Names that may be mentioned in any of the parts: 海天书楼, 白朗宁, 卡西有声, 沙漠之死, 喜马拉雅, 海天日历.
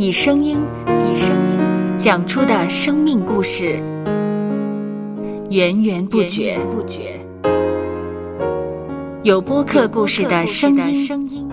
以声音讲出的生命故事，源源不绝。有播客故事的声音。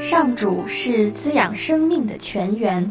上主是滋养生命的泉源，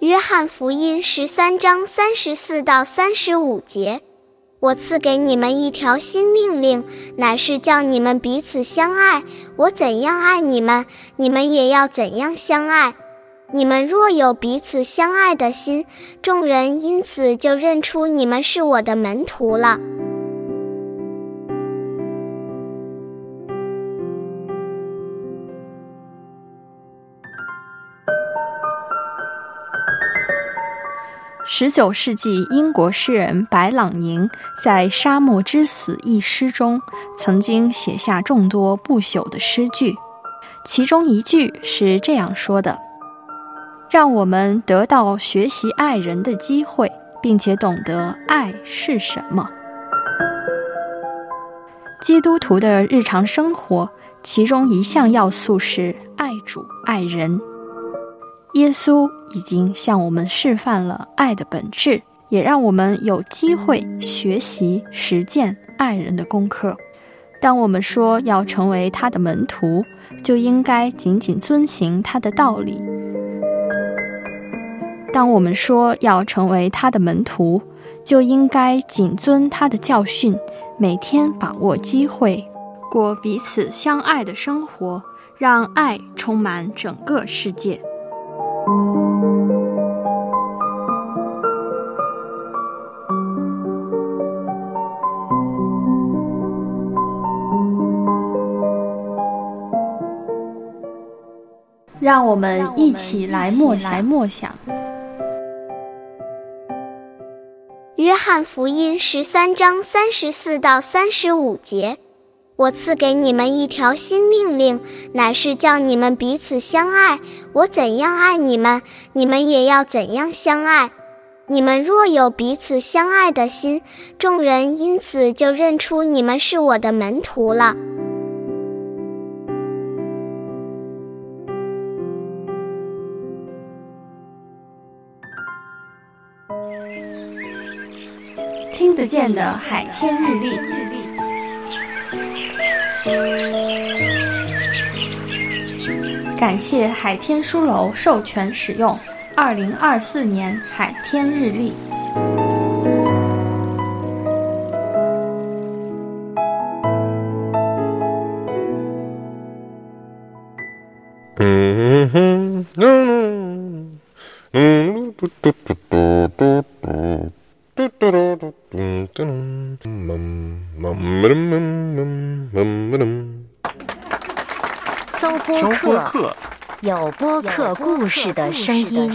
约翰福音13章34到35节，我赐给你们一条新命令，乃是叫你们彼此相爱，我怎样爱你们，你们也要怎样相爱。你们若有彼此相爱的心，众人因此就认出你们是我的门徒了。19世纪英国诗人白朗宁在《沙漠之死》一诗中曾经写下众多不朽的诗句，其中一句是这样说的：让我们得到学习爱人的机会，并且懂得爱是什么。基督徒的日常生活其中一项要素是爱主爱人。耶稣已经向我们示范了爱的本质，也让我们有机会学习实践爱人的功课。当我们说要成为他的门徒，就应该仅仅遵行他的道理。当我们说要成为他的门徒，就应该谨遵他的教训，每天把握机会，过彼此相爱的生活，让爱充满整个世界。让我们一起来默想。约翰福音13章34到35节，我赐给你们一条新命令，乃是叫你们彼此相爱，我怎样爱你们，你们也要怎样相爱。你们若有彼此相爱的心，众人因此就认出你们是我的门徒了。听得见的海天日历。感谢海天书楼授权使用2024年海天日历。搜播客，有播客故事的声音。